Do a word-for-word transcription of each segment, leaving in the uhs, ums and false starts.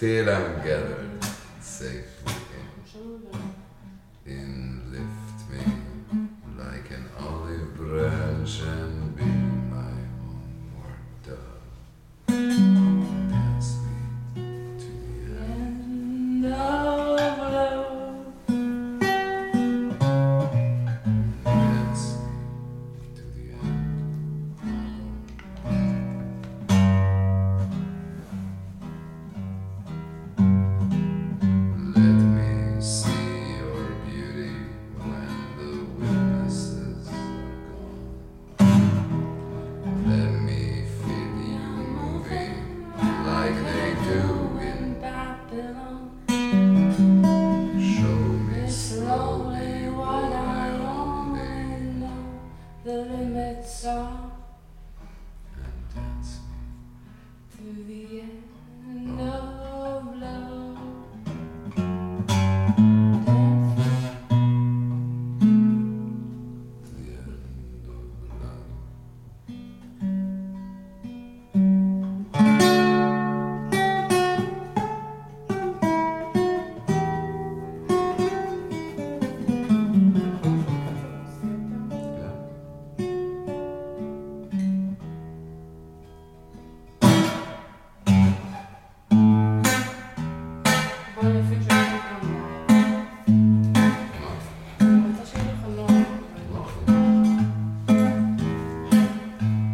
till I'm gathered safely in. In lift me like an olive branch and be my homeward dove. Dance me to the end of love. Dance me to the end of love. Let me see your beauty when the witnesses are gone. Let me feel you moving like they do in Babylon. Show me slowly what I only know the limits are, and dance me to the end of love. To the end of love. Yeah. בואי נפיק של חלום. מה? אני רוצה שיהיה לי חלום. לא אחלה. לא צריך, לא צריך.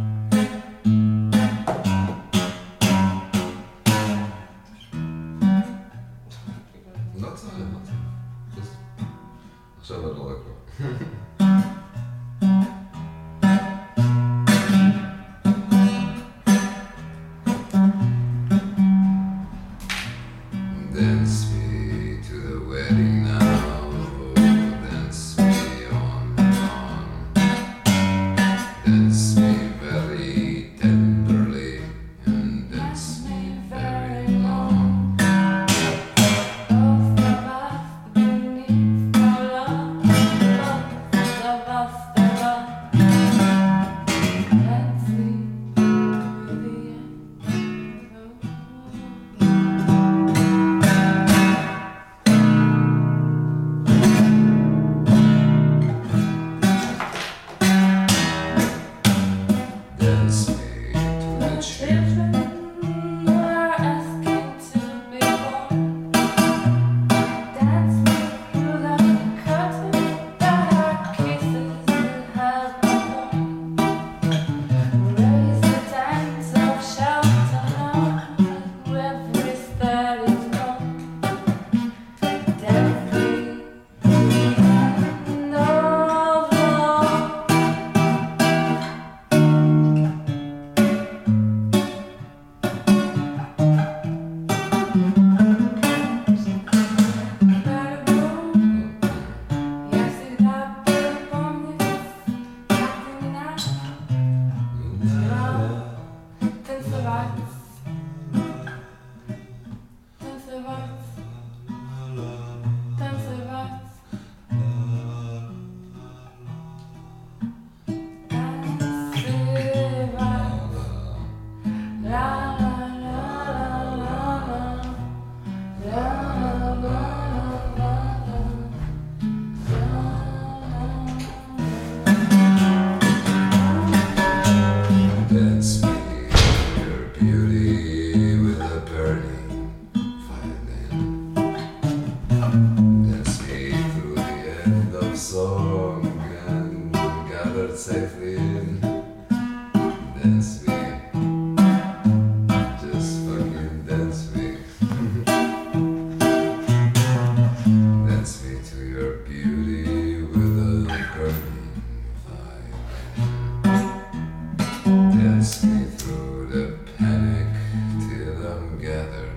עכשיו אני לא רק לא. Dance me to the wedding now. Oh, dance me on, on. Dance me very tenderly and dance me very long. Love above, beneath, for love, love above, the love. Dance me to the end of love. Dance me to the children. Children are asking to be born. Dance me through the curtain that our kisses will have before. Raise the dance of shelter now to every that is gone. Dance me to the end of love. Dance me to your beauty with a burning violin. Dance me through the end of song and gathered safely in. Dance me, just fucking dance me. Dance me to your beauty with a burning violin. Dance me through the panic till I'm gathered.